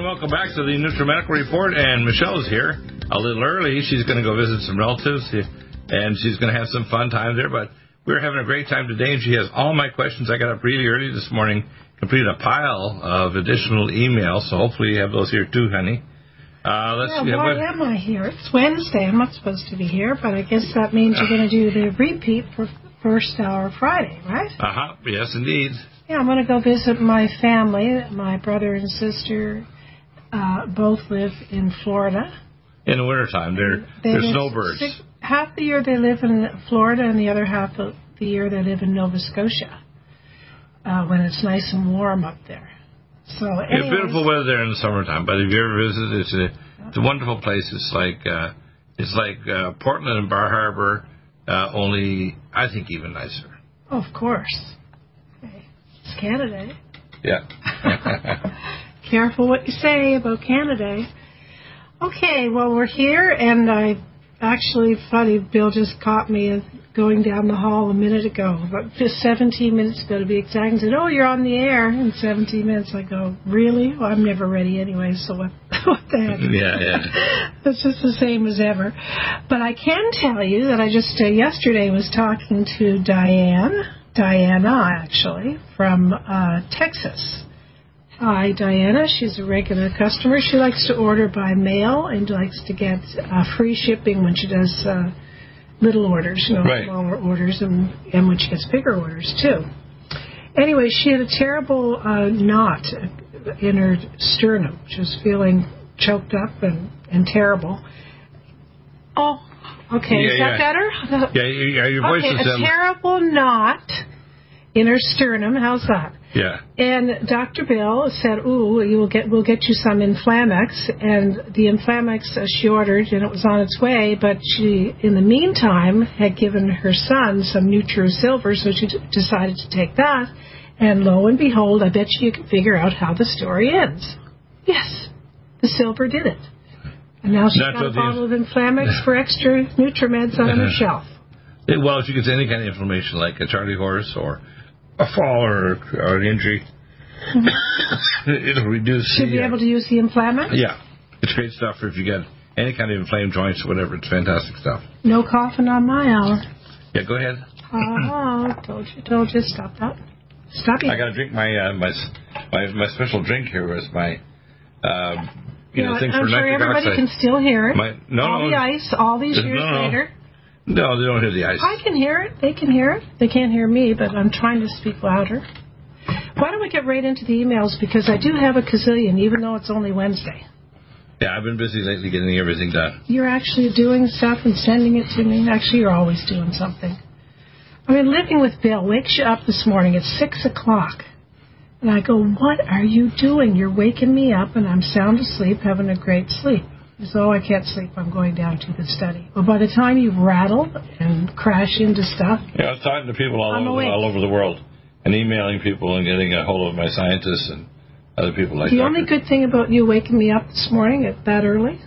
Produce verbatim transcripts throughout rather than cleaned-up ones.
Welcome back to the NutriMedical Report, and Michelle's here a little early. She's going to go visit some relatives, and she's going to have some fun time there, but we're having a great time today, and she has all my questions. I got up really early this morning, completed a pile of additional emails, so hopefully you have those here too, honey. Uh, let's yeah, why what, am I here? It's Wednesday. I'm not supposed to be here, but I guess that means you're going to do the repeat for first hour Friday, right? Uh-huh. Yes, indeed. Yeah, I'm going to go visit my family, my brother and sister. Uh, both live in Florida. In the wintertime, they're, they're snowbirds. Six, half the year they live in Florida, and the other half of the year they live in Nova Scotia uh, when it's nice and warm up there. So anyways, it's beautiful weather there in the summertime. But if you ever visit, it's a, it's a wonderful place. It's like uh, it's like uh, Portland and Bar Harbor, uh, only I think even nicer. Oh, of course, okay. It's Canada. Eh? Yeah. Careful what you say about Canada. Okay, well, we're here, and I actually, funny, Bill just caught me going down the hall a minute ago, about seventeen minutes ago to be exact, and said, oh, you're on the air in seventeen minutes. I go, really? Well, I'm never ready anyway, so what, what the heck? Yeah, yeah. It's just the same as ever. But I can tell you that I just uh, yesterday was talking to Diane, Diana, actually, from uh, Texas. Hi, Diana. She's a regular customer. She likes to order by mail and likes to get uh, free shipping when she does uh, little orders, you know, right. smaller orders, and, and when she gets bigger orders, too. Anyway, she had a terrible uh, knot in her sternum. She was feeling choked up and, and terrible. Oh, okay. Yeah, Is yeah. that better? Yeah, yeah your voice okay, is... Okay, a um... terrible knot in her sternum. How's that? Yeah. And Doctor Bill said, ooh, you will get, we'll get you some Inflamex. And the Inflamex uh, she ordered, and it was on its way, but she, in the meantime, had given her son some NutriSilver, so she d- decided to take that. And lo and behold, I bet you, you can figure out how the story ends. Yes, the silver did it. And now she's Not got a bottle of Inflamex for extra NutriMeds on her shelf. It, well, if she gets any kind of inflammation, like a Charlie horse or... a fall or, or an injury, mm-hmm. it'll reduce. Should the, be able uh, to use the Inflamex? Yeah. It's great stuff if you get any kind of inflamed joints or whatever. It's fantastic stuff. No coughing on my hour. Yeah, go ahead. Oh, uh, told you, told you. Stop that. Stop it. I got to drink my, uh, my my my special drink here was my, uh, you, you know, know thing for nitric oxide. I'm sure everybody can still hear it. My, no, all the ice, all these years no, no. later. No, they don't hear the ice. I can hear it. They can hear it. They can't hear me, but I'm trying to speak louder. Why don't we get right into the emails, because I do have a gazillion, even though it's only Wednesday. Yeah, I've been busy lately getting everything done. You're actually doing stuff and sending it to me. Actually, you're always doing something. I mean, Living with Bill wakes you up this morning at six o'clock. And I go, what are you doing? You're waking me up, and I'm sound asleep, having a great sleep. So I can't sleep. I'm going down to the study. Well, by the time you rattle and crash into stuff, yeah, I was talking to people all, over the, all over the world, and emailing people and getting a hold of my scientists and other people like that. The only good thing about you waking me up this morning at that early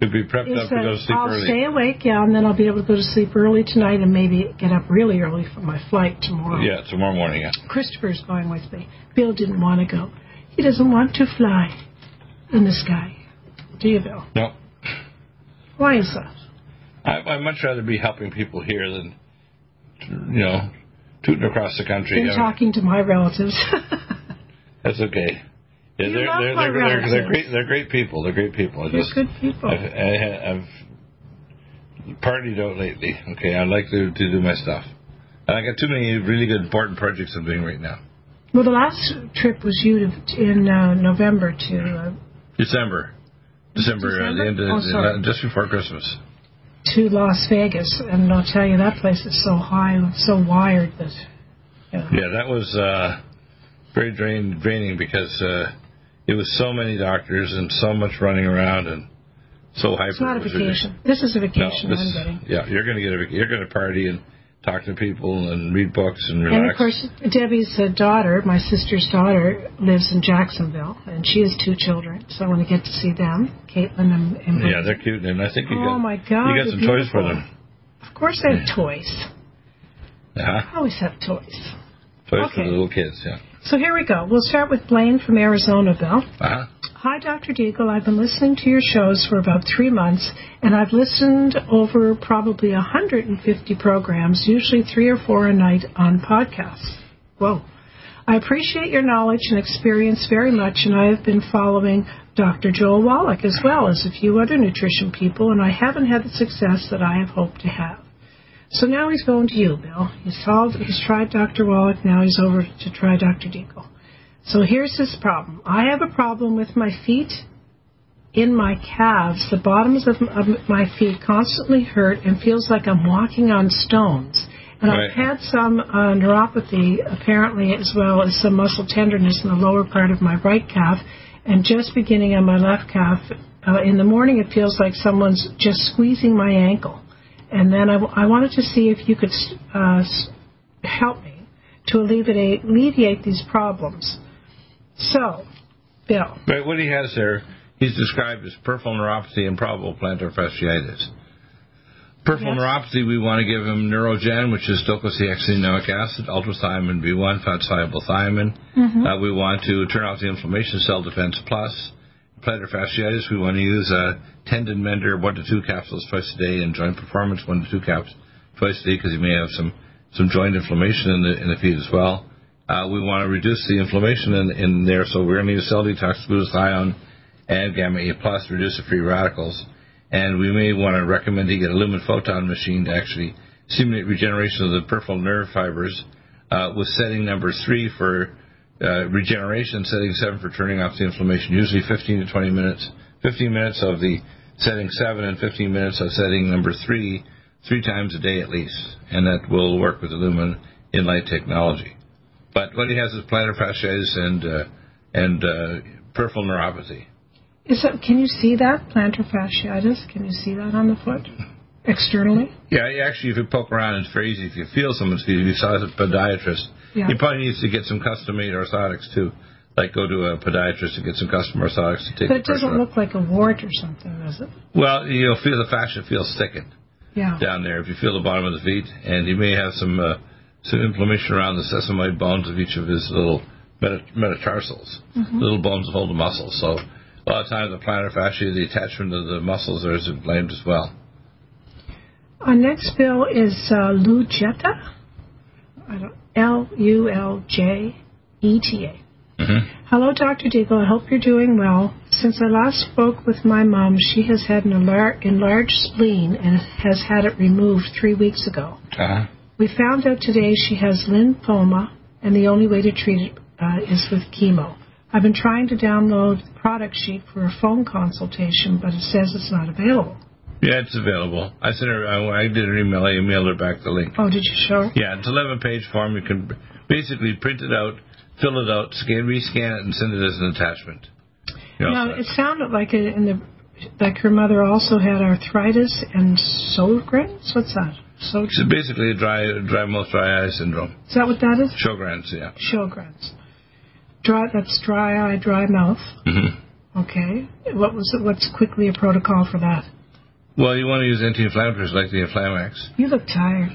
could be prepped up to go to sleep early. I'll stay awake, yeah, and then I'll be able to go to sleep early tonight and maybe get up really early for my flight tomorrow. Yeah, tomorrow morning, yeah. Christopher's going with me. Bill didn't want to go. He doesn't want to fly in the sky. Do you, Bill? No. Why is that? I, I'd much rather be helping people here than, you know, tooting across the country. You're talking to my relatives. That's okay. Yeah, they're, they're, they're, they're, they're, great, they're great people. They're great people. They're good people. I've, I, I've partied out lately. Okay, I like to, to do my stuff. And I got too many really good, important projects I'm doing right now. Well, the last trip was you to, in uh, November to... Uh, December. December, December? Uh, the end of, oh, sorry. Just before Christmas. To Las Vegas, and I'll tell you, that place is so high, so wired that... You know. Yeah, that was uh, very drain, draining because... Uh, It was so many doctors and so much running around and so hyper. It's not a vacation. This is a vacation. No, this, I'm yeah, you're going to get a you're going to party and talk to people and read books and relax. And of course, Debbie's uh, daughter, my sister's daughter, lives in Jacksonville, and she has two children, so I want to get to see them, Caitlin and. and yeah, they're cute, and I think you got. Oh my God! You got some beautiful toys for them. Of course, they have toys. Yeah. I always have toys. Toys okay. for the little kids, yeah. So here we go. We'll start with Blaine from Arizona, Bill. Uh-huh. Hi, Doctor Deagle. I've been listening to your shows for about three months, and I've listened over probably one hundred fifty programs, usually three or four a night on podcasts. Whoa. I appreciate your knowledge and experience very much, and I have been following Doctor Joel Wallach as well as a few other nutrition people, and I haven't had the success that I have hoped to have. So now he's going to you, Bill. He's, solved, he's tried Doctor Wallach. Now he's over to try Doctor Deagle. So here's his problem. I have a problem with my feet in my calves. The bottoms of, of my feet constantly hurt and feels like I'm walking on stones. And right. I've had some uh, neuropathy, apparently, as well as some muscle tenderness in the lower part of my right calf. And just beginning on my left calf, uh, in the morning it feels like someone's just squeezing my ankle. And then I, I wanted to see if you could uh, help me to alleviate, alleviate these problems. So, Bill. Right, what he has there, he's described as peripheral neuropathy and probable plantar fasciitis. Peripheral yes. neuropathy, we want to give him Neurogen, which is docosahexaenoic acid, ultra-thiamine B one, fat-soluble thiamine. Mm-hmm. Uh, we want to turn off the inflammation cell defense plus. Plantar fasciitis, we want to use a tendon mender, one to two capsules twice a day, and joint performance, one to two caps twice a day, because you may have some, some joint inflammation in the in the feet as well. Uh, we want to reduce the inflammation in, in there, so we're going to use cell detox, glutathione, and gamma-E plus, reduce the free radicals. And we may want to recommend you get a lumen photon machine to actually stimulate regeneration of the peripheral nerve fibers, uh, with setting number three for... Uh, regeneration, setting seven for turning off the inflammation, usually fifteen to twenty minutes, fifteen minutes of the setting seven and fifteen minutes of setting number three, three times a day at least, and that will work with the Lumen Inlight technology. But what he has is plantar fasciitis and uh, and uh, peripheral neuropathy. Is that, can you see that, plantar fasciitis? Can you see that on the foot externally? Yeah, actually, if you poke around, it's very easy. If you feel someone's feet, if you saw a podiatrist, yeah. He probably needs to get some custom-made orthotics, too. Like go to a podiatrist and get some custom orthotics to take. But it doesn't look like a wart or something, does it? Well, you'll feel the fascia feels thickened yeah. down there if you feel the bottom of the feet. And he may have some uh, some inflammation around the sesamoid bones of each of his little meta- metatarsals, mm-hmm. little bones that hold the muscles. So a lot of times the plantar fascia, the attachment of the muscles are inflamed as well. Our next bill is uh, Lou Jetta. I don't L U L J E T A. Mm-hmm. Hello, Doctor Deagle. I hope you're doing well. Since I last spoke with my mom, she has had an enlarged spleen and has had it removed three weeks ago. Uh-huh. We found out today she has lymphoma, and the only way to treat it uh, is with chemo. I've been trying to download the product sheet for a phone consultation, but it says it's not available. Yeah, it's available. I sent her. I, I did an email. I emailed her back the link. Oh, did you show her? Yeah, it's an eleven-page form. You can basically print it out, fill it out, scan, rescan it, and send it as an attachment. You know, now, so it sounded like a, in the like her mother also had arthritis and Sjögren's. What's that? So it's basically dry, dry mouth, dry eye syndrome. Is that what that is? Sjögren's, yeah. Sjögren's. Dry, that's dry eye, dry mouth. Mm-hmm. Okay. What was it, what's quickly a protocol for that? Well, you want to use anti-inflammatories like the Inflamex. You look tired.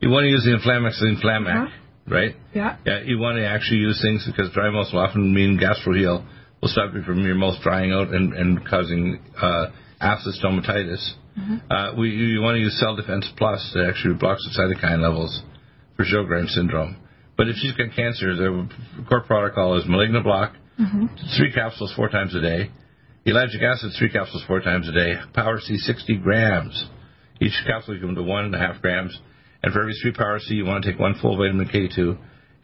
You want to use the Inflamex, the Inflamac, huh? Right? Yeah. Yeah. You want to actually use things because dry mouth will often mean gastroheal will stop you from your mouth drying out and, and causing uh, aphthous stomatitis. Mm-hmm. Uh, we, you want to use Cell Defense Plus that actually blocks the cytokine levels for Sjögren's syndrome. But if she's got cancer, the core protocol is malignant block, mm-hmm. three capsules four times a day, ellagic acid three capsules four times a day, Power C sixty grams. Each capsule equal to one and a half grams. And for every three Power C, you want to take one full vitamin K two.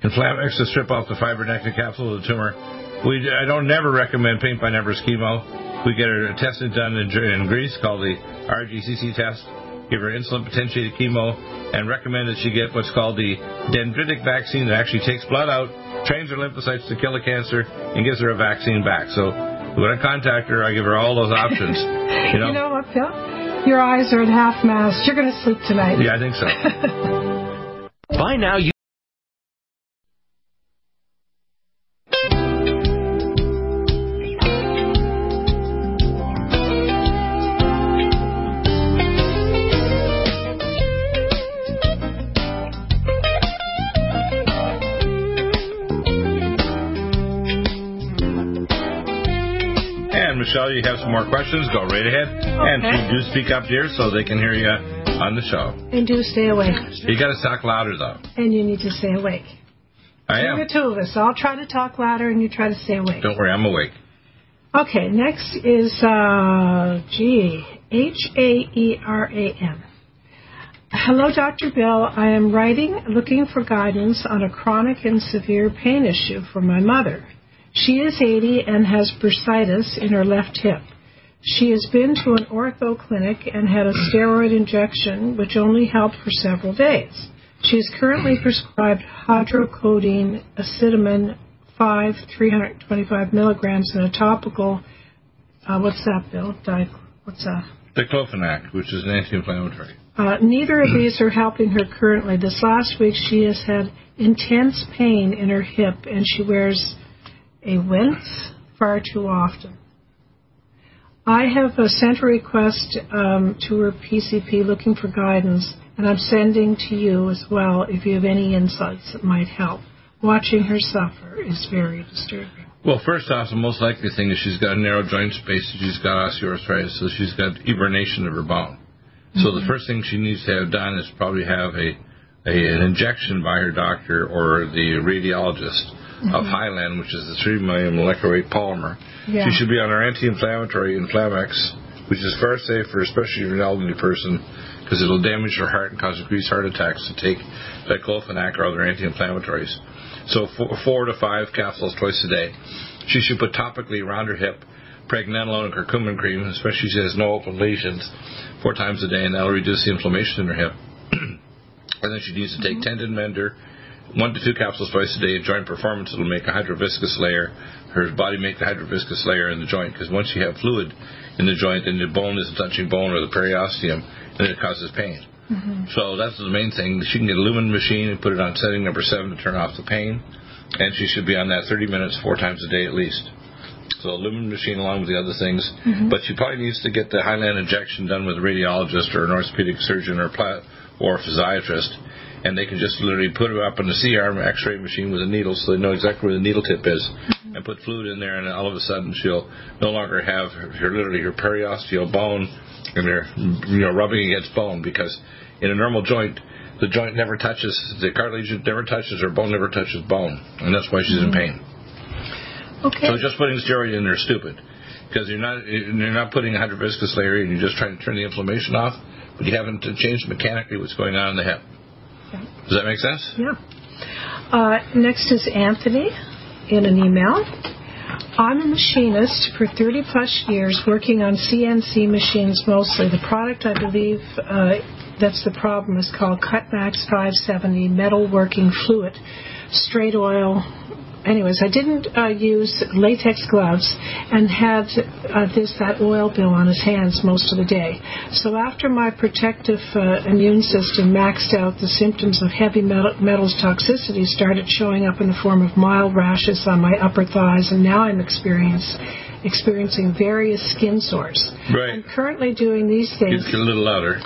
Inflamex to strip off the fibronectin capsule of the tumor. We I don't never recommend paint by numbers chemo. We get her tested done in, in Greece called the R G C C test. Give her insulin potentiated chemo and recommend that she get what's called the dendritic vaccine that actually takes blood out, trains her lymphocytes to kill the cancer, and gives her a vaccine back. So when I contact her, I give her all those options. You know, you know what, Phil? Your eyes are at half mast. You're going to sleep tonight. Yeah, I think so. By now, you. Michelle, you have some more questions, go right ahead. Okay. And do speak up here so they can hear you on the show. And do stay awake. You got to talk louder, though. And you need to stay awake. I so am. You're the two of us. I'll try to talk louder and you try to stay awake. Don't worry, I'm awake. Okay, next is, uh, G, H A E R A N. Hello, Doctor Bill. I am writing, looking for guidance on a chronic and severe pain issue for my mother. She is eighty and has bursitis in her left hip. She has been to an ortho clinic and had a steroid injection, which only helped for several days. She is currently prescribed hydrocodone, acetamine, five, three twenty-five milligrams, and a topical, uh, what's that, Bill? Di- what's that? Diclofenac, which is an anti-inflammatory. Uh, neither of these are helping her currently. This last week, she has had intense pain in her hip, and she wears a wince far too often. I have uh, sent a request um, to her P C P looking for guidance, and I'm sending to you as well if you have any insights that might help. Watching her suffer is very disturbing. Well, first off, the most likely thing is she's got narrow joint space, she's got osteoarthritis, so she's got eburnation of her bone. Mm-hmm. So the first thing she needs to have done is probably have a, a an injection by her doctor or the radiologist. Mm-hmm. Of Highland, which is the three million molecular weight polymer. Yeah. She should be on her anti-inflammatory Inflamex, which is far safer, especially if you're an elderly person, because it'll damage your heart and cause increased heart attacks to take diclofenac or other anti-inflammatories. So four, four to five capsules twice a day. She should put topically around her hip pregnenolone and curcumin cream, especially if she has no open lesions, four times a day, and that'll reduce the inflammation in her hip. And then she needs to take mm-hmm. tendon mender, one to two capsules twice a day. In joint performance, it'll make a hydroviscous layer. Her body make the hydroviscous layer in the joint, because once you have fluid in the joint, then the bone isn't touching bone or the periosteum, and it causes pain. Mm-hmm. So that's the main thing. She can get a lumen machine and put it on setting number seven to turn off the pain, and she should be on that thirty minutes, four times a day at least. So a lumen machine along with the other things. Mm-hmm. But she probably needs to get the Highland injection done with a radiologist or an orthopedic surgeon or pla- or a physiatrist. And they can just literally put her up in the C-arm X-ray machine with a needle, so they know exactly where the needle tip is, mm-hmm. and put fluid in there, and all of a sudden she'll no longer have her, her literally her periosteal bone and her, you know, rubbing against bone, because in a normal joint, the joint never touches, the cartilage never touches, her bone never touches bone, and that's why she's mm-hmm. in pain. Okay. So just putting steroid in there is stupid, because you're not you're not putting a hydroviscous layer in, you're just trying to turn the inflammation off, but you haven't changed mechanically what's going on in the hip. Does that make sense? Yeah. Uh, next is Anthony in an email. I'm a machinist for thirty plus years working on C N C machines mostly. The product I believe uh, that's the problem is called Cutmax five seventy metal working fluid, straight oil anyways, I didn't uh, use latex gloves and had uh, this, that oil bill on his hands most of the day. So after my protective uh, immune system maxed out, the symptoms of heavy metal, metals toxicity started showing up in the form of mild rashes on my upper thighs, and now I'm experiencing experiencing various skin sores. Right. I'm currently doing these things. It's a little louder.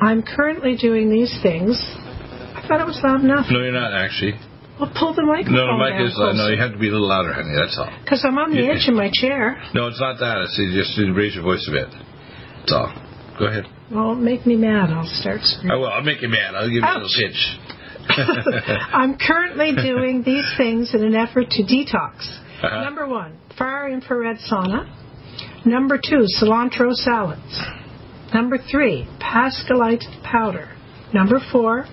I'm currently doing these things. I thought it was loud enough. No, you're not, actually. Well, pull the microphone No, the mic is loud. No, you have to be a little louder, honey, that's all. Because I'm on the you, edge of my chair. No, it's not that. It's just raise your voice a bit. That's all. Go ahead. Well, make me mad. I'll start screaming. I will. I'll make you mad. I'll give you Ouch. a little pinch. I'm currently doing these things in an effort to detox. Uh-huh. Number one, far infrared sauna. Number two, cilantro salads. Number three, pascalite powder. Number four,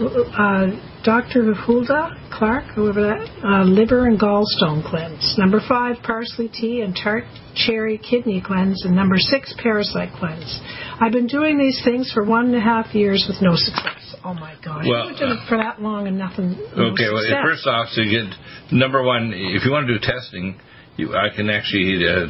uh, Doctor Hulda Clark, whoever that, uh, liver and gallstone cleanse. Number five, parsley tea and tart cherry kidney cleanse. And number six, parasite cleanse. I've been doing these things for one and a half years with no success. Oh, my God. Well, I've done it for that long and nothing. Okay, no well, first off, so you get, number one, if you want to do testing, you, I can actually uh,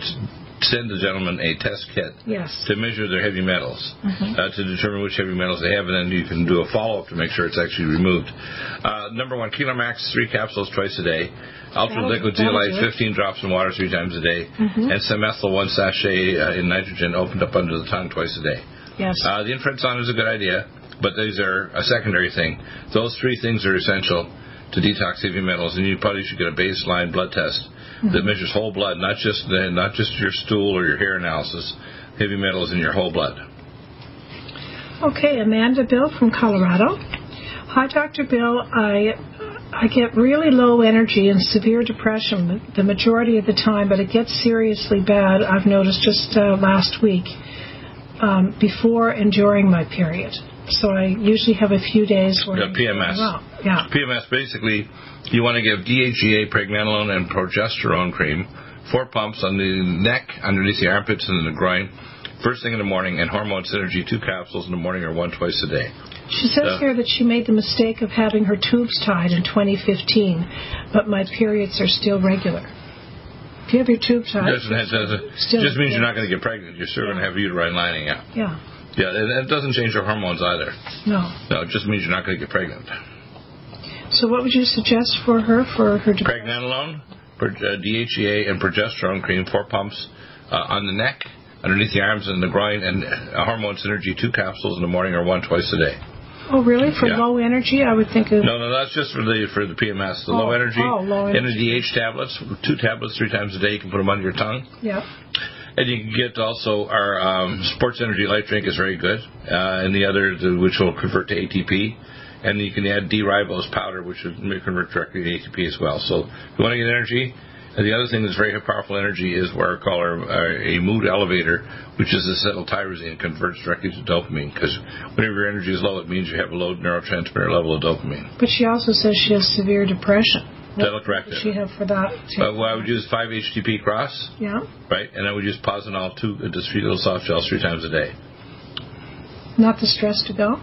send the gentleman a test kit yes. to measure their heavy metals, mm-hmm. uh, to determine which heavy metals they have, and then you can do a follow-up to make sure it's actually removed. Uh, number one, Keylor Maxx, three capsules twice a day. Ultra that'll, liquid zeolite, fifteen drops in water three times a day. Mm-hmm. And some methyl, one sachet uh, in nitrogen opened up under the tongue twice a day. Yes. Uh, the infrared sauna is a good idea, but these are a secondary thing. Those three things are essential to detox heavy metals, and you probably should get a baseline blood test mm-hmm. that measures whole blood, not just the, not just your stool or your hair analysis, heavy metals in your whole blood. Okay, Amanda Bill from Colorado. Hi, Doctor Bill. I I get really low energy and severe depression the majority of the time, but it gets seriously bad, I've noticed, just uh, last week um, before and during my period. So I usually have a few days where yeah, P M S. Well. Yeah. P M S, basically, you want to give D H E A, pregnenolone, and progesterone cream, four pumps on the neck, underneath the armpits, and in the groin, first thing in the morning, and Hormone Synergy, two capsules in the morning or one twice a day. She says so, here that she made the mistake of having her tubes tied in twenty fifteen, but my periods are still regular. If you have your tube tied, it doesn't, it doesn't, still just means you're not going to get pregnant. You're still yeah. going to have uterine lining out. Yeah. Yeah, and it doesn't change your hormones either. No. No, it just means you're not going to get pregnant. So what would you suggest for her, for her depression? Pregnenolone, D H E A, and progesterone cream, four pumps uh, on the neck, underneath the arms, and the groin, and uh, Hormone Synergy, two capsules in the morning or one twice a day. Oh, really? For yeah. low energy, I would think of... No, no, that's just for the for the P M S. The oh, low energy, oh, low energy. N A D H tablets, two tablets three times a day. You can put them under your tongue. Yeah. And you can get also our um, Sports Energy Light Drink is very good, uh, and the other, which will convert to A T P. And you can add D-ribose powder, which will convert directly to A T P as well. So if you want to get energy, and the other thing that's very powerful energy is what I call a, a mood elevator, which is acetyltyrosine, converts directly to dopamine. Because whenever your energy is low, it means you have a low neurotransmitter level of dopamine. But she also says she has severe depression. That'll correct it. What did she have for that? Uh, well, I would use five H T P cross. Yeah. Right, and I would use Posinol, two discreet soft gels three times a day. Not the stress to go?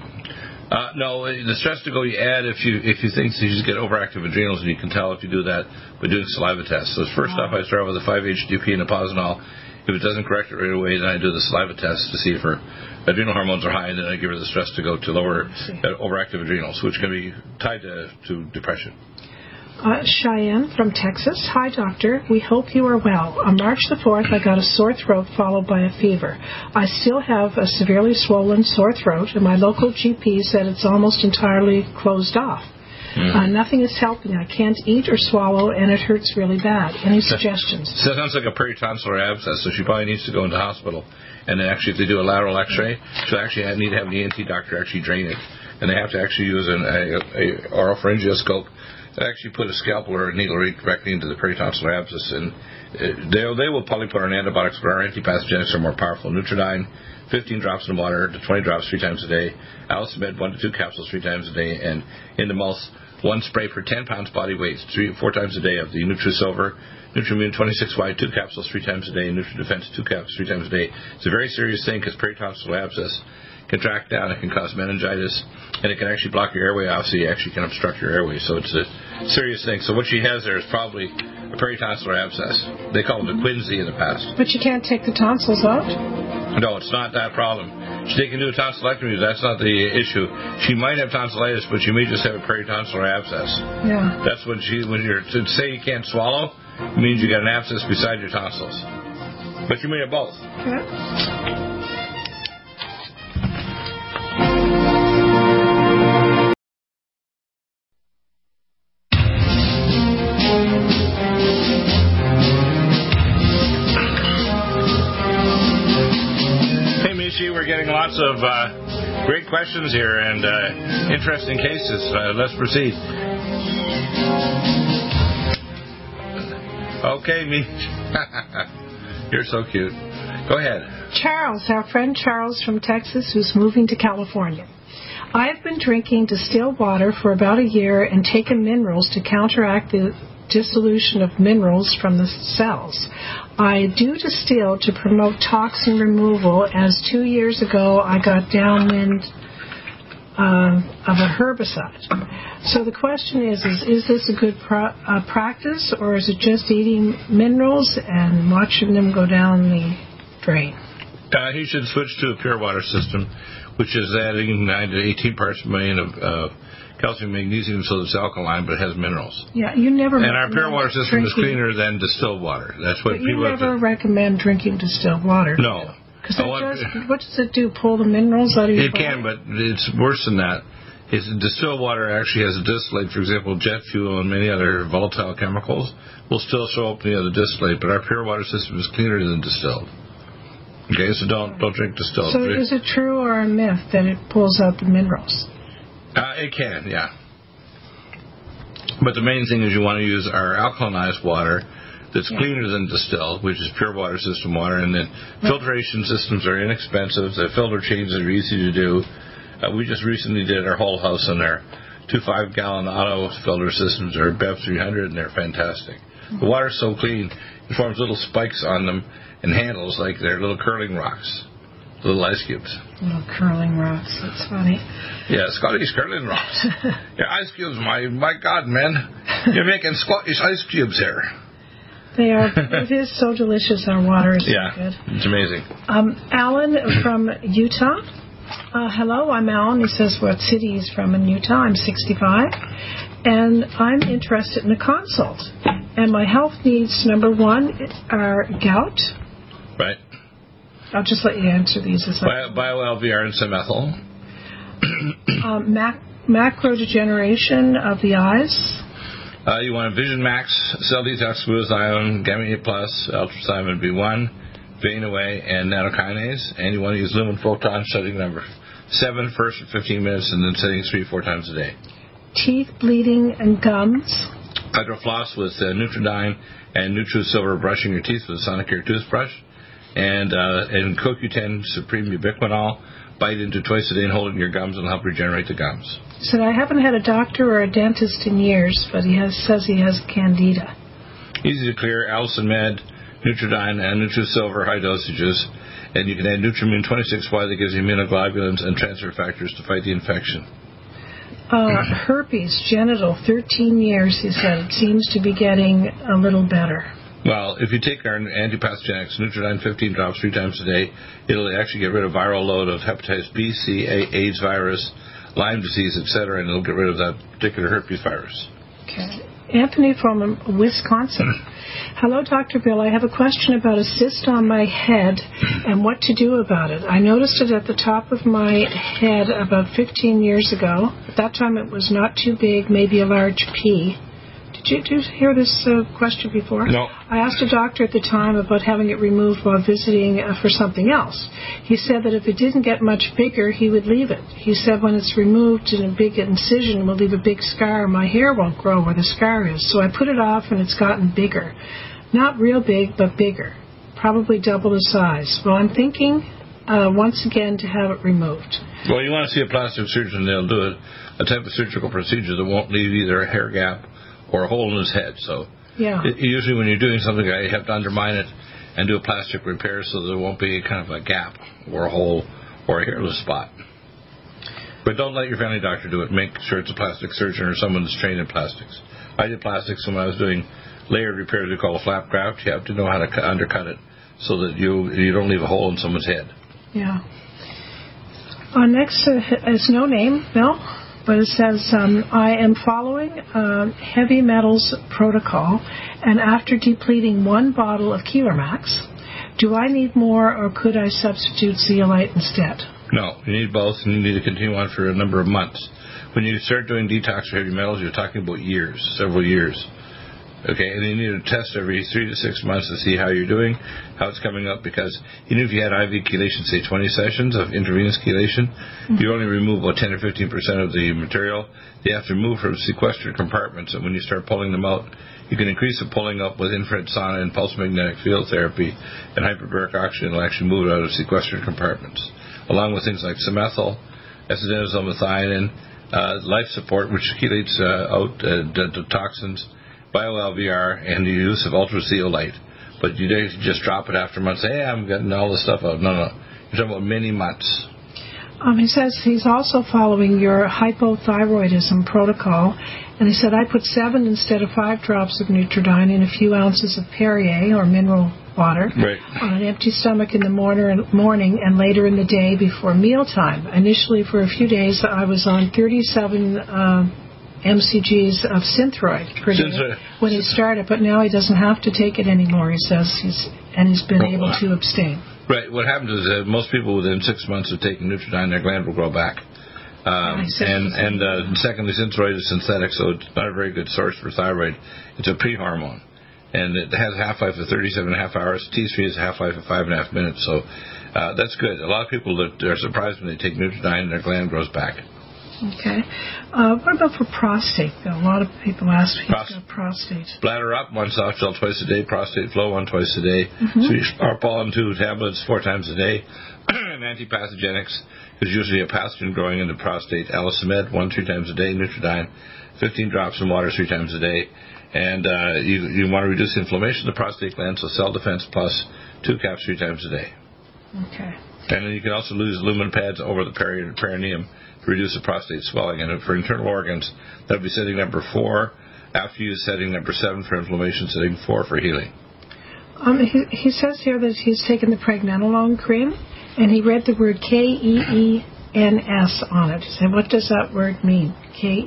Uh, no, the stress to go you add if you if you think so you just get overactive adrenals, and you can tell if you do that by doing saliva tests. So first wow. off, I start with a five H T P and a Posinol. If it doesn't correct it right away, then I do the saliva test to see if her adrenal hormones are high, and then I give her the stress to go to lower uh, overactive adrenals, which can be tied to, to depression. Uh, Cheyenne from Texas. Hi, doctor. We hope you are well. On March the fourth, I got a sore throat followed by a fever. I still have a severely swollen sore throat, and my local G P said it's almost entirely closed off. Mm-hmm. Uh, nothing is helping. I can't eat or swallow, and it hurts really bad. Any suggestions? So it sounds like a peritonsillar abscess, so she probably needs to go into hospital. And then actually, if they do a lateral x-ray, she'll actually need to have an E N T doctor actually drain it. And they have to actually use an a, a oropharyngeoscope. Actually put a scalpel or a needle right directly into the peritonsillar abscess, and they they will probably put on antibiotics, but our antipathogenics are more powerful. Nutriodine, fifteen drops in water to twenty drops three times a day. Alcimed, one to two capsules three times a day, and in the mouth, one spray per ten pounds body weight, three four times a day of the NutriSilver. NutriMune twenty-six Y, two capsules three times a day. NutriDefense, two capsules three times a day. It's a very serious thing because peritonsillar abscess can track down, it can cause meningitis, and it can actually block your airway off, so you actually can obstruct your airway. So it's a serious thing. So what she has there is probably a peritonsillar abscess. They called it a quinsy in the past. But you can't take the tonsils out? No, it's not that problem. She can do a tonsillectomy. That's not the issue. She might have tonsillitis, but she may just have a peritonsillar abscess. Yeah. That's when she, when you're, to say you can't swallow, it means you got an abscess beside your tonsils. But you may have both. Yeah. Lots of uh, great questions here and uh, interesting cases. Uh, let's proceed. Okay, me. You're so cute. Go ahead. Charles, our friend Charles from Texas, who's moving to California. I have been drinking distilled water for about a year and taken minerals to counteract the dissolution of minerals from the cells. I do distill to promote toxin removal, as two years ago I got downwind uh, of a herbicide. So the question is, is, is this a good pro- uh, practice, or is it just eating minerals and watching them go down the drain? Uh, he should switch to a pure water system, which is adding nine to eighteen parts per million of uh, calcium, magnesium, so it's alkaline, but it has minerals. Yeah, you never. And our pure water system drinking. Is cleaner than distilled water. That's what but people. You never have to... recommend drinking distilled water. No. Because what does it do? Pull the minerals out of your. It body? Can, but it's worse than that. It's, distilled water actually has a distillate. For example, jet fuel and many other volatile chemicals will still show up in the other distillate, but our pure water system is cleaner than distilled. Okay, so don't don't drink distilled. So drink. Is it true or a myth that it pulls out the minerals? Uh, it can, yeah. But the main thing is you want to use our alkalinized water that's yeah. cleaner than distilled, which is pure water system water. And then right. filtration systems are inexpensive. The filter changes are easy to do. Uh, we just recently did our whole house, and our two five-gallon auto filter systems are B E V three hundred, and they're fantastic. Mm-hmm. The water's so clean, it forms little spikes on them and handles like they're little curling rocks. Little ice cubes. Little curling rocks. That's funny. Yeah, Scottish curling rocks. Yeah, ice cubes, my my God, man. You're making Scottish ice cubes here. They are. It is so delicious. Our water is yeah, so good. Yeah, it's amazing. Um, Alan from Utah. Uh, hello, I'm Alan. He says what city he's from in Utah. I'm sixty-five. And I'm interested in a consult. And my health needs, number one, are gout. Right. I'll just let you answer these. As Bio, Bio-L V R and Symethyl. um, mac- macro degeneration of the eyes. Uh, you want a Vision Max, cell detox, glutathione, gamma eight plus, ultrasound B one, vein away, and nanokinase. And you want to use lumen photon, setting number seven first for fifteen minutes, and then setting three four times a day. Teeth, bleeding, and gums. Hydrofloss with uh, Nutriodine and NutriSilver, brushing your teeth with a Sonicare toothbrush. And uh, and CoQ ten Supreme Ubiquinol, bite into twice a day and hold it in your gums, and it'll help regenerate the gums. So I haven't had a doctor or a dentist in years, but he has, says he has candida. Easy to clear, Allison Med, Nutriodine, and NutriSilver, high dosages. And you can add Nutrimune twenty-six Y that gives you immunoglobulins and transfer factors to fight the infection. Uh, herpes, genital, thirteen years, he said. It seems to be getting a little better. Well, if you take our antipathogenics, Nutriodine fifteen drops three times a day, it'll actually get rid of viral load of hepatitis B, C, A, AIDS virus, Lyme disease, et cetera, and it'll get rid of that particular herpes virus. Okay. Anthony from Wisconsin. Hello, Doctor Bill. I have a question about a cyst on my head and what to do about it. I noticed it at the top of my head about fifteen years ago. At that time, it was not too big, maybe a large pea. Did you hear this uh, question before? No. I asked a doctor at the time about having it removed while visiting uh, for something else. He said that if it didn't get much bigger, he would leave it. He said when it's removed in a big incision, it will leave a big scar. My hair won't grow where the scar is. So I put it off, and it's gotten bigger. Not real big, but bigger. Probably double the size. Well, I'm thinking uh, once again to have it removed. Well, you want to see a plastic surgeon, they'll do it. A type of surgical procedure that won't leave either a hair gap or a hole in his head. So yeah. It, usually when you're doing something, you have to undermine it and do a plastic repair so there won't be kind of a gap or a hole or a hairless spot. But don't let your family doctor do it. Make sure it's a plastic surgeon or someone that's trained in plastics. I did plastics, and when I was doing layered repairs, we call a flap graft. You have to know how to undercut it so that you you don't leave a hole in someone's head. Yeah. Uh, next uh, is no name, Bill, but it says, um, I am following uh, heavy metals protocol, and after depleting one bottle of Keylor Maxx, do I need more, or could I substitute zeolite instead? No, you need both, and you need to continue on for a number of months. When you start doing detox for heavy metals, you're talking about years, several years. Okay, and you need to test every three to six months to see how you're doing, how it's coming up, because even if you had I V chelation, say twenty sessions of intravenous chelation, mm-hmm. you only remove about ten or fifteen percent of the material. You have to remove from sequestered compartments, and when you start pulling them out, you can increase the pulling up with infrared sauna and pulse magnetic field therapy, and hyperbaric oxygen will actually move it out of sequestered compartments, along with things like simethicone, acidonisol methionine, uh, life support, which chelates uh, out uh, the, the toxins, bio L V R, and the use of ultra-zeolite. But you don't just drop it after months and say, hey, I'm getting all this stuff out. No, no. You're talking about many months. Um, he says he's also following your hypothyroidism protocol. And he said, I put seven instead of five drops of Nutriodine and a few ounces of Perrier or mineral water right. on an empty stomach in the morning and later in the day before mealtime. Initially, for a few days, I was on thirty-seven... Uh, M C Gs of Synthroid when he started, but now he doesn't have to take it anymore, he says, he's, and he's been oh, able wow. to abstain. Right. What happens is that most people within six months of taking Nutriodine, their gland will grow back. Um, and and uh, secondly, Synthroid is synthetic, so it's not a very good source for thyroid. It's a pre-hormone, and it has a half-life of thirty-seven and a half hours. T three has a half-life of five and a half minutes, so uh, that's good. A lot of people that are surprised when they take Nutriodine, their gland grows back. Okay. Uh, what about for prostate? A lot of people ask me Prost- about prostate. Bladder up, one soft gel twice a day, prostate flow one twice a day, mm-hmm. sweet pollen two tablets four times a day, and antipathogenics, there's usually a pathogen growing in the prostate, Allocemed one three times a day, Nutriodine, fifteen drops in water three times a day, and uh, you, you want to reduce inflammation of the prostate gland, so Cell Defense Plus, two caps three times a day. Okay. And then you can also lose lumen pads over the peri- perineum. Reduce the prostate swelling. And for internal organs, that would be setting number four. After you, setting number seven for inflammation, setting four for healing. Um, he, he says here that he's taken the pregnenolone cream, and he read the word K E E N S on it. He said, what does that word mean, K E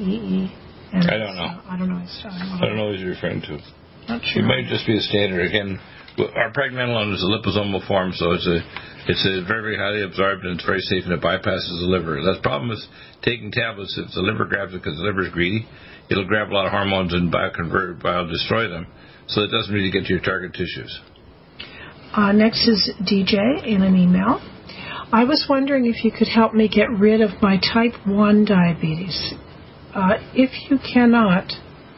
E N S? I don't know. I don't know. I don't know what he's referring to. Not sure. It might just be a standard. Again, our pregnenolone is a liposomal form, so it's a It's a very, very highly absorbed, and it's very safe, and it bypasses the liver. The problem is taking tablets. If the liver grabs it, because the liver is greedy, it'll grab a lot of hormones and bioconvert, bio destroy them. So it doesn't really get to your target tissues. Uh, next is D J in an email. I was wondering if you could help me get rid of my type one diabetes. Uh, if you cannot,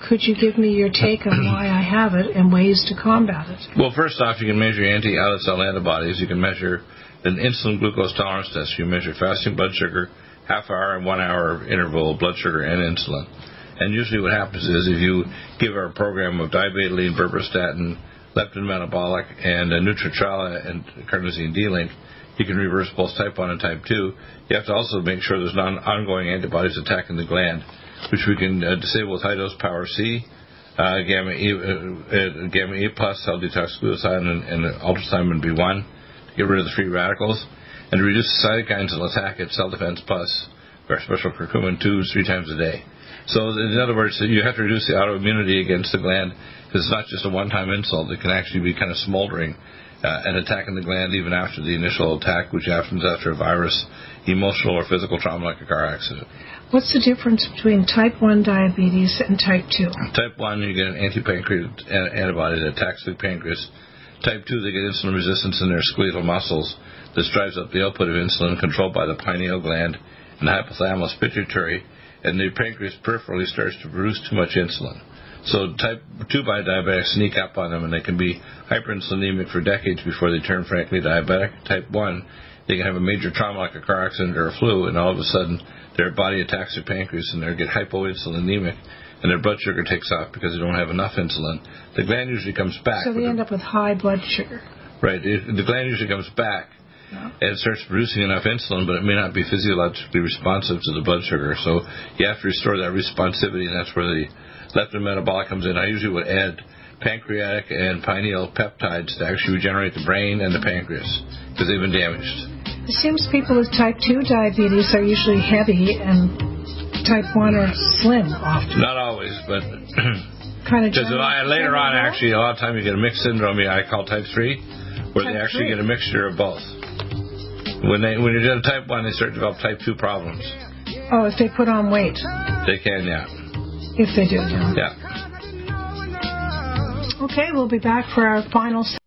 could you give me your take on why I have it and ways to combat it? Well, first off, you can measure anti-islet cell antibodies. You can measure an insulin glucose tolerance test. You measure fasting blood sugar, half hour and one hour interval, blood sugar and insulin. And usually what happens is if you give our program of diabetoline, berberstatin, leptin metabolic, and uh, Nutritrala and carnosine D-link, you can reverse both type one and type two. You have to also make sure there's non ongoing antibodies attacking the gland, which we can uh, disable with high-dose Power C, uh, gamma E, uh, uh, gamma E plus, cell detox glutathione, and, and ultrasound and B one to get rid of the free radicals, and to reduce the cytokines that will attack at Cell Defense Plus, or special curcumin two, three times a day. So, in other words, you have to reduce the autoimmunity against the gland, because it's not just a one-time insult. It can actually be kind of smoldering uh, and attacking the gland even after the initial attack, which happens after a virus, emotional or physical trauma like a car accident. What's the difference between type one diabetes and type two? Type one, you get an anti-pancreatic antibody that attacks the pancreas. Type two, they get insulin resistance in their skeletal muscles. This drives up the output of insulin controlled by the pineal gland and the hypothalamus pituitary, and the pancreas peripherally starts to produce too much insulin. So type two diabetics sneak up on them, and they can be hyperinsulinemic for decades before they turn frankly diabetic. Type one, they can have a major trauma like a car accident or a flu, and all of a sudden their body attacks their pancreas, and they get hypoinsulinemic, and their blood sugar takes off because they don't have enough insulin. The gland usually comes back. So they end up with high blood sugar. Right. The gland usually comes back, yeah. and it starts producing enough insulin, but it may not be physiologically responsive to the blood sugar. So you have to restore that responsivity, and that's where the leptin metabolic comes in. I usually would add pancreatic and pineal peptides to actually regenerate the brain and the pancreas because they've been damaged. It seems people with type two diabetes are usually heavy and type one are slim often. Not always, but kind of later on, actually, a lot of time you get a mixed syndrome, I call type three, where type they actually three. Get a mixture of both. When they when you're done type one, they start to develop type two problems. Oh, if they put on weight. They can, yeah. If they do, yeah. Yeah. Okay, we'll be back for our final segment.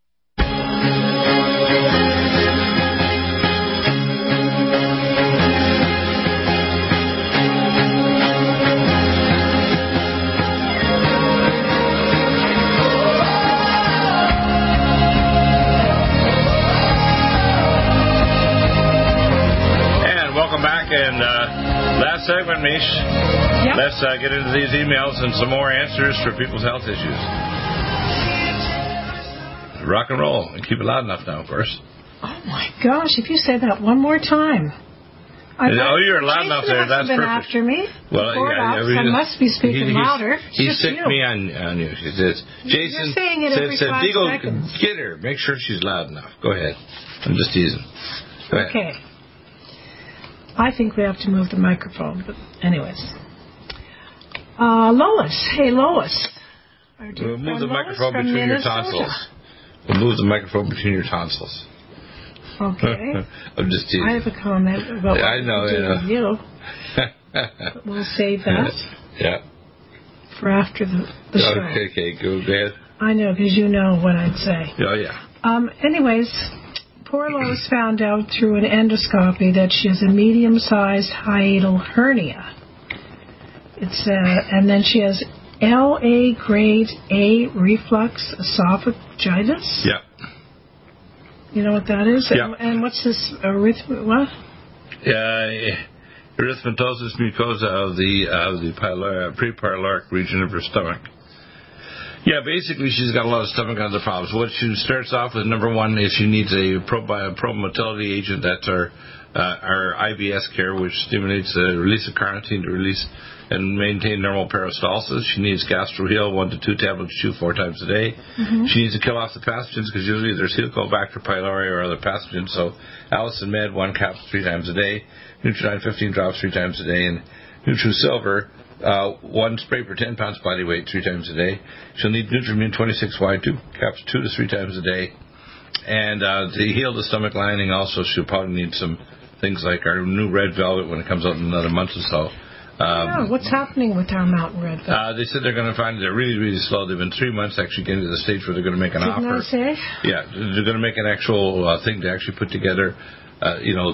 And welcome back. And uh, last segment, Mish, yep. Let's uh, get into these emails and some more answers for people's health issues. Rock and roll, and keep it loud enough now, of course. Oh my gosh! If you say that one more time, I you know, oh, you're loud Jason enough there. That's been perfect. After me, well, yeah, yeah, I must be speaking he, louder. He sicked me on, on you. She says, "Jason, said, said Deagle, get her. Make sure she's loud enough. Go ahead. I'm just teasing. Go ahead." Okay. I think we have to move the microphone, but anyways, uh, Lois. Hey, Lois. We'll move the Lois microphone between Minnesota. Your tonsils. We'll move the microphone between your tonsils. Okay. I'm just teasing. I have a comment about yeah, what I know, to you. Know. you. We'll save that. Yeah. For after the, the show. Okay, okay, go ahead. I know, because you know what I'd say. Oh, yeah. Um. Anyways, poor Lois found out through an endoscopy that she has a medium-sized hiatal hernia. It's uh, and then she has L A grade A reflux esophagitis? Yeah. You know what that is? Yeah. And, and what's this erythema? What? Yeah, uh, erythematosus mucosa of the, uh, the pylori- prepyloric region of her stomach. Yeah, basically she's got a lot of stomach cancer problems. What she starts off with, number one, is she needs a probi- pro-motility agent. That's our, uh, our I B S care, which stimulates the release of carnitine to release and maintain normal peristalsis. She needs GastroHeal, one to two tablets, two, four times a day. Mm-hmm. She needs to kill off the pathogens because usually there's Helicobacter pylori or other pathogens. So Allison Med, one cap three times a day. Nutriodine, fifteen drops three times a day. And NutriSilver, uh, one spray per ten pounds body weight three times a day. She'll need Nutrimune twenty-six Y, two caps two to three times a day. And uh, to heal the stomach lining also, she'll probably need some things like our new red velvet when it comes out in another month or so. Um, yeah, what's happening with our mountain red velvet? Uh, they said they're going to find they're really, really slow. They've been three months actually getting to the stage where they're going to make an Didn't offer. I say? Yeah, they're going to make an actual uh, thing to actually put together, uh, you know,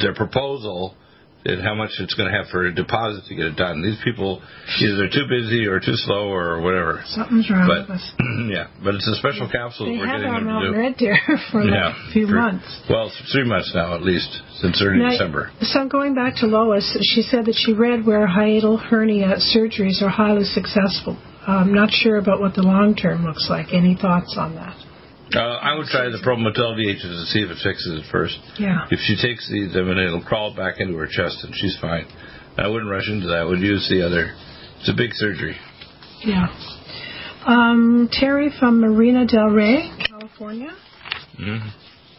their proposal and how much it's going to have for a deposit to get it done. These people, either they're too busy or too slow or whatever. Something's wrong but, with us. Yeah, but it's a special yeah, capsule that we're getting them to do. They have our mountain red deer for like yeah, a few for, months. Well, three months now at least, since early now, December. So going back to Lois, she said that she read where hiatal hernia surgeries are highly successful. I'm not sure about what the long term looks like. Any thoughts on that? Uh, I would try the pro-motility agent to see if it fixes it first. Yeah. If she takes these, then it'll crawl back into her chest and she's fine. I wouldn't rush into that. I would use the other. It's a big surgery. Yeah. Um, Terry from Marina Del Rey, California. Mm-hmm.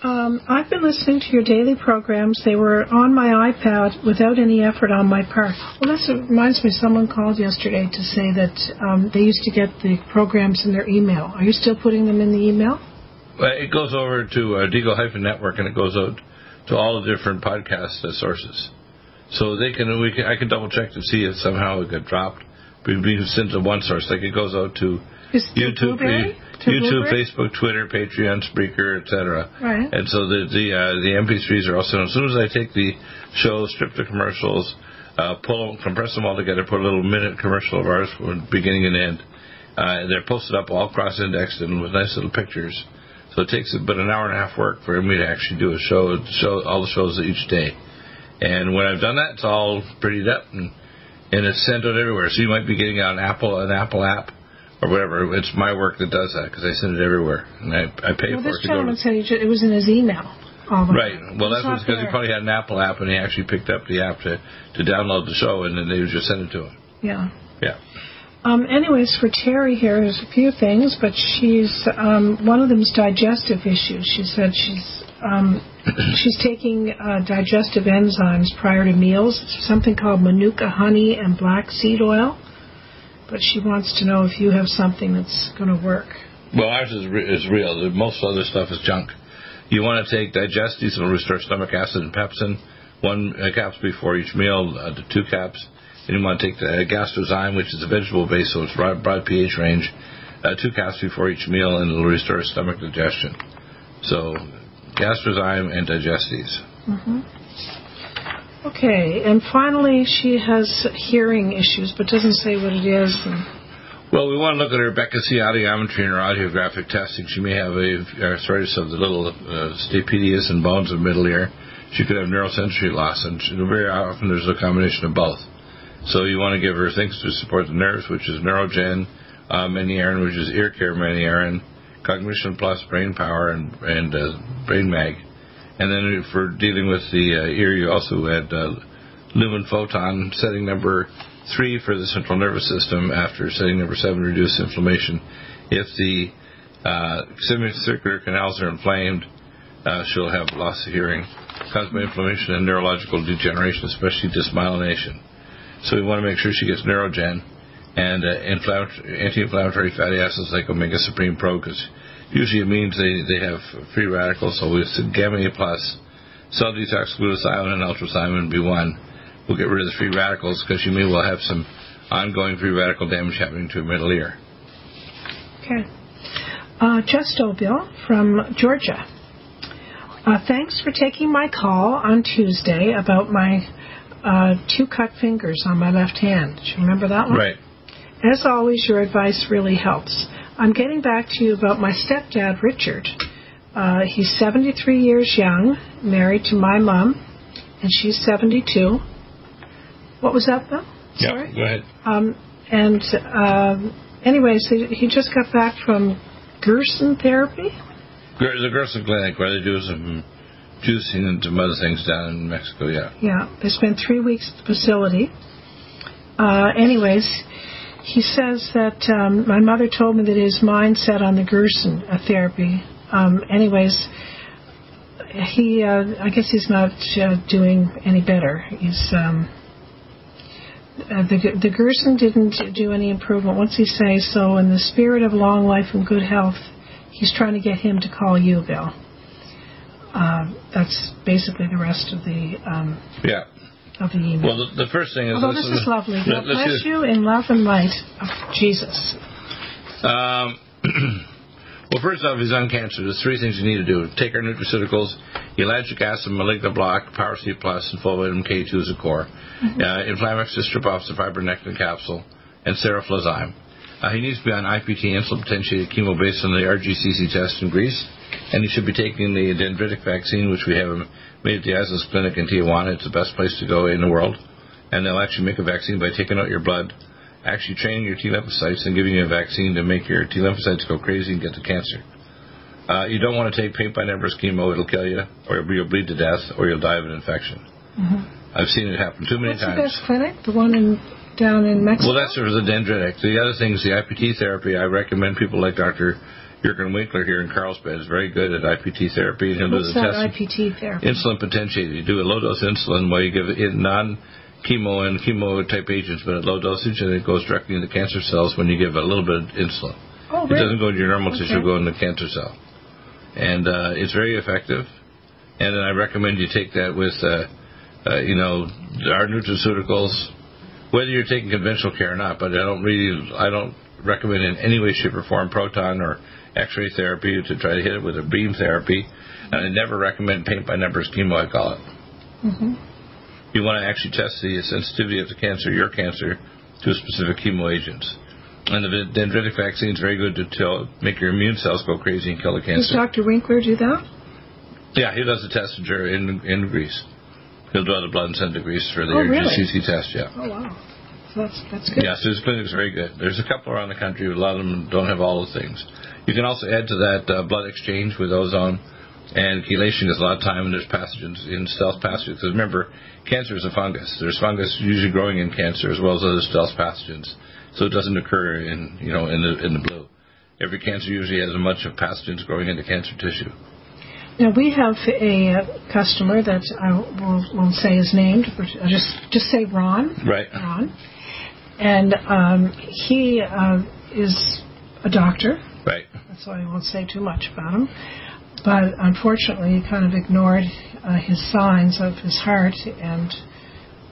Um, I've been listening to your daily programs. They were on my iPad without any effort on my part. Well, that reminds me, someone called yesterday to say that um, they used to get the programs in their email. Are you still putting them in the email? It goes over to uh, Deagle Network, and it goes out to all the different podcast uh, sources. So they can, we can, I can double check to see if somehow it got dropped. We can send to one source. Like it goes out to Is YouTube, Blueberry? YouTube, to YouTube Facebook, Twitter, Patreon, Spreaker, et cetera. Right. And so the the, uh, the M P threes are also. As soon as I take the show, strip the commercials, uh, pull compress them all together, put a little minute commercial of ours from beginning and end. Uh, they're posted up all cross-indexed and with nice little pictures. So it takes about an hour and a half work for me to actually do a show, show all the shows each day. And when I've done that, it's all prettied up and, and it's sent out everywhere. So you might be getting on Apple, an Apple app or whatever. It's my work that does that because I send it everywhere. And I, I pay well, for it to go. Well, this gentleman said he just, it was in his email. All the right. Time. Well, that's because he probably had an Apple app and he actually picked up the app to, to download the show and then they would just send it to him. Yeah. Yeah. Um, anyways, for Terry here, there's a few things, but she's um, one of them is digestive issues. She said she's um, she's taking uh, digestive enzymes prior to meals. It's something called manuka honey and black seed oil, but she wants to know if you have something that's going to work. Well, ours is, re- is real. Most other stuff is junk. You want to take digestive, it'll restore stomach acid and pepsin, one uh, caps before each meal uh, to two caps. Then you want to take the gastrozyme, which is a vegetable base, so it's broad, broad pH range, uh, two caps before each meal, and it'll restore stomach digestion. So gastrozyme and digestives. Mm-hmm. Okay, and finally, she has hearing issues, but doesn't say what it is. Well, we want to look at her Becca-C audiometry and her audiographic testing. She may have a arthritis of the little uh, stapedius and bones of middle ear. She could have neurosensory loss, and she, very often there's a combination of both. So you want to give her things to support the nerves, which is Neurogen, uh, Menierin, which is Ear Care Menierin, Cognition Plus, Brain Power, and, and uh, Brain Mag. And then for dealing with the uh, ear, you also had uh, Lumen Photon, setting number three for the central nervous system after setting number seven, reduce inflammation. If the uh, semicircular canals are inflamed, uh, she'll have loss of hearing, caused by inflammation and neurological degeneration, especially dysmyelination. So we want to make sure she gets Neurogen and uh, anti-inflammatory fatty acids like Omega Supreme Pro, because usually it means they, they have free radicals. So we said Gamma A Plus, cell detox, glutathione, and ultrathiamine B one. We'll get rid of the free radicals because she may well have some ongoing free radical damage happening to her middle ear. Okay. Uh, Justo Bill from Georgia. Uh, thanks for taking my call on Tuesday about my... Uh, two cut fingers on my left hand. Do you remember that one? Right. As always, your advice really helps. I'm getting back to you about my stepdad, Richard. Uh, he's seventy-three years young, married to my mom, and she's seventy-two. What was that, Bill? Yeah, sorry? Go ahead. Um, and um, anyways, he, he just got back from Gerson therapy. The Gerson Clinic, where they do some... juicing and some other things down in Mexico, yeah. Yeah, they spent three weeks at the facility. Uh, anyways, he says that um, my mother told me that his mind set on the Gerson uh, therapy. Um, anyways, he, uh, I guess he's not uh, doing any better. He's, um, uh, the, the Gerson didn't do any improvement. What's he say? So in the spirit of long life and good health, he's trying to get him to call you, Bill. Uh, that's basically the rest of the um, yeah of the email. Well, the, the first thing is... Although this, this is lovely. God bless you in love and light of Jesus. Um, well, first off, he's on cancer. There's three things you need to do. Take our nutraceuticals, ellagic acid, malignant block, Power C Plus, and Fulvitamin K two as a core. Mm-hmm. Uh, Inflamex to strip off the fibronectin capsule, and seroflozyme. Uh, he needs to be on I P T, insulin-potentiated chemo, based on the R G C C test in Greece. And he should be taking the dendritic vaccine, which we have made at the Islas Clinic in Tijuana. It's the best place to go in the world. And they'll actually make a vaccine by taking out your blood, actually training your T lymphocytes, and giving you a vaccine to make your T lymphocytes go crazy and get the cancer. Uh, you don't want to take paint-by-numbers chemo. It'll kill you, or you'll bleed to death, or you'll die of an infection. Mm-hmm. I've seen it happen too many What's times. What's the best clinic? The one in, down in Mexico? Well, that's sort of the dendritic. The other thing is the I P T therapy. I recommend people like Doctor Jurgen Winkler here in Carlsbad is very good at I P T therapy. And he'll do the that testing. I P T therapy? Insulin potentiated. You do a low-dose insulin while you give it non-chemo and chemo-type agents, but at low dosage, and it goes directly into cancer cells when you give a little bit of insulin. Oh, really? It doesn't go into your normal okay. tissue, it goes into the cancer cell. And uh, it's very effective. And then I recommend you take that with, uh, uh, you know, our nutraceuticals, whether you're taking conventional care or not, but I don't really, I don't recommend in any way, shape, or form proton or X-ray therapy to try to hit it with a beam therapy. And I never recommend paint-by-numbers chemo, I call it. Mm-hmm. You want to actually test the sensitivity of the cancer, your cancer, to specific chemo agents. And the dendritic vaccine is very good to tell, make your immune cells go crazy and kill the cancer. Does Doctor Winkler do that? Yeah, he does the test in, in Greece. He'll draw the blood and send to Greece for the oh, really? R G C C test, yeah. Oh, wow. That's, that's good. Yeah, so his clinic's very good. There's a couple around the country. A lot of them don't have all the things. You can also add to that uh, blood exchange with ozone, and chelation is a lot of time, and there's pathogens in stealth pathogens. Because remember, cancer is a fungus. There's fungus usually growing in cancer as well as other stealth pathogens. so it doesn't occur in, you know, in the in the blue. Every cancer usually has a bunch of pathogens growing into cancer tissue. Now, we have a customer that I will, won't say is named, but I'll just, just say Ron. Right. Ron. And um, he uh, is a doctor. Right. That's why I won't say too much about him. But unfortunately, he kind of ignored uh, his signs of his heart. And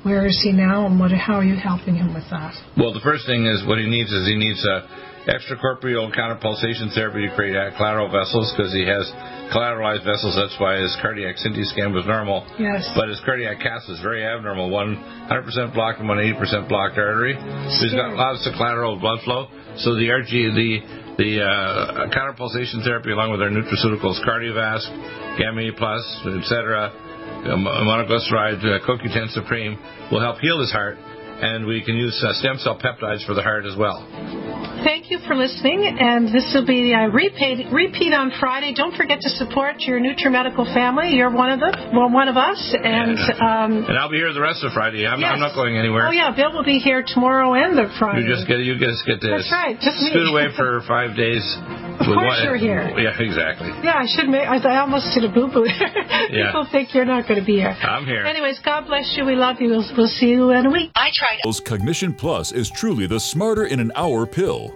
where is he now, and what, how are you helping him with that? Well, the first thing is what he needs is he needs a... extracorporeal counterpulsation therapy to create collateral vessels, because he has collateralized vessels. That's why his cardiac C T scan was normal. Yes. But his cardiac cath is very abnormal, one hundred percent blocked and one eighty percent blocked artery. So he's got lots of collateral blood flow. So the R G, the the uh, counterpulsation therapy, along with our nutraceuticals, Cardiovasc, Gamma E Plus, et cetera, monoglyceride, uh, CoQ ten Supreme, will help heal his heart. And we can use uh, stem cell peptides for the heart as well. Thank you for listening, and this will be a repeat, repeat on Friday. Don't forget to support your NutriMedical family. You're one of them, well, one of us, and um, and I'll be here the rest of Friday. I'm, yes. I'm not going anywhere. Oh yeah, Bill will be here tomorrow and the Friday. You just get you just get to that's right. Just scoot away for five days. Of course, you're here. Yeah, exactly. Yeah, I should make. I almost did a boo boo. People yeah. think you're not going to be here. I'm here. Anyways, God bless you. We love you. We'll, we'll see you in a week. I try. Cognition Plus is truly the smarter in an hour pill.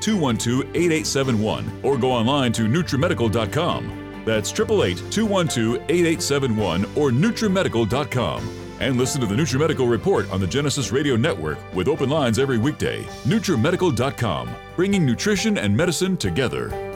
two one two, eight eight seven one or go online to NutriMedical dot com. That's eight eight eight, two one two, eight eight seven one or NutriMedical dot com. And listen to the NutriMedical Report on the Genesis Radio Network with open lines every weekday. NutriMedical dot com, bringing nutrition and medicine together.